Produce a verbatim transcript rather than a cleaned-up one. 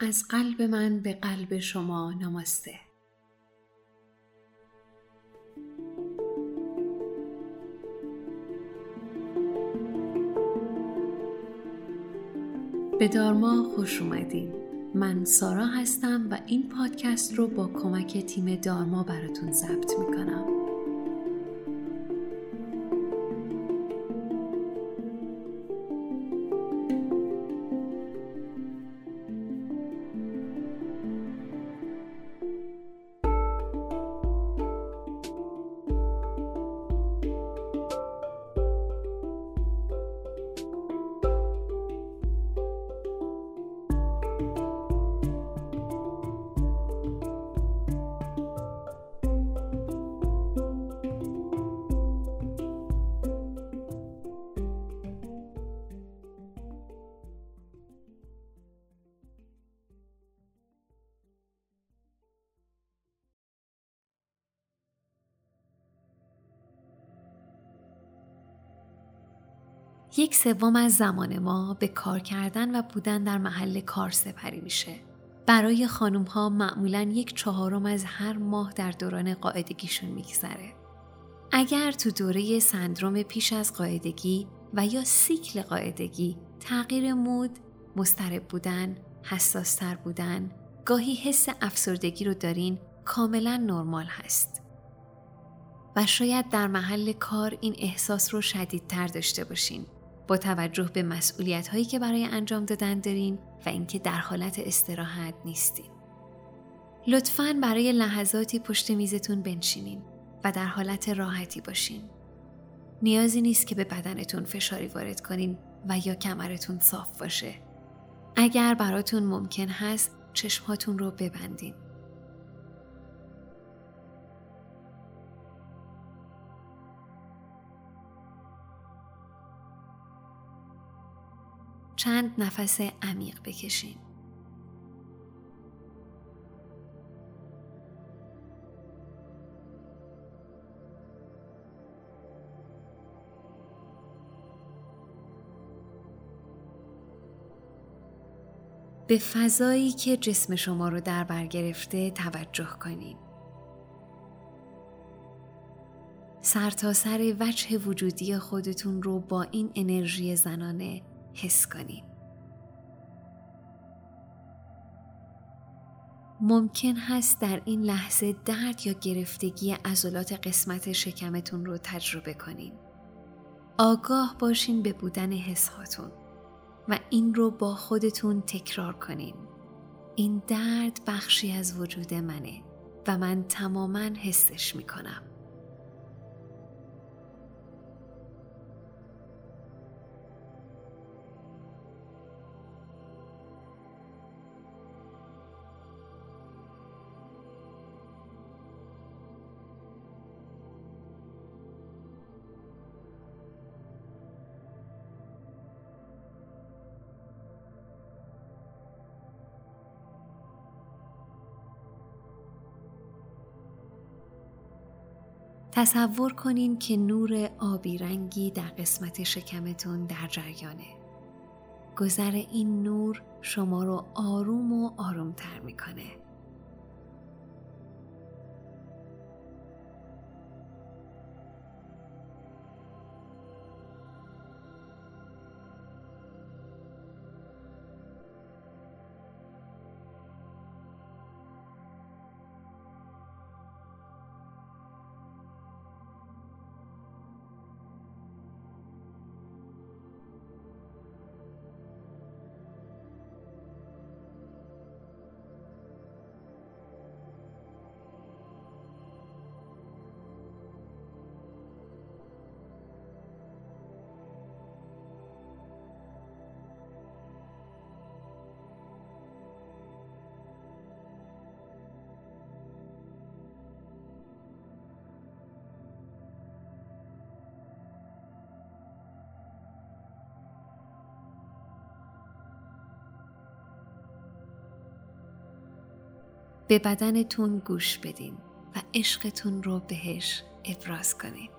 از قلب من به قلب شما. نماسته. به دارما خوش اومدین. من سارا هستم و این پادکست رو با کمک تیم دارما براتون ضبط میکنم. یک سوم از زمان ما به کار کردن و بودن در محل کار سپری میشه. برای خانوم ها معمولاً یک چهارم از هر ماه در دوران قاعدگیشون میگذره. اگر تو دوره سندروم پیش از قاعدگی و یا سیکل قاعدگی تغییر مود، مضطرب بودن، حساستر بودن، گاهی حس افسردگی رو دارین، کاملاً نرمال هست. و شاید در محل کار این احساس رو شدیدتر داشته باشین، با توجه به مسئولیت‌هایی که برای انجام دادن دارین و اینکه در حالت استراحت نیستین. لطفاً برای لحظاتی پشت میزتون بنشینین و در حالت راحتی باشین. نیازی نیست که به بدنتون فشاری وارد کنین و یا کمرتون صاف باشه. اگر براتون ممکن هست، چشماتون رو ببندین. چند نفس عمیق بکشین. به فضایی که جسم شما رو در بر گرفته توجه کنین. سرتاسر وجه وجودی خودتون رو با این انرژی زنانه حس کنین. ممکن هست در این لحظه درد یا گرفتگی عضلات قسمت شکمتون رو تجربه کنین. آگاه باشین به بودن حس هاتون و این رو با خودتون تکرار کنین. این درد بخشی از وجود منه و من تماماً حسش میکنم. تصور کنین که نور آبی رنگی در قسمت شکمتون در جریانه. گذر این نور شما رو آروم و آرومتر میکنه. به بدنتون گوش بدین و عشقتون رو بهش ابراز کنین.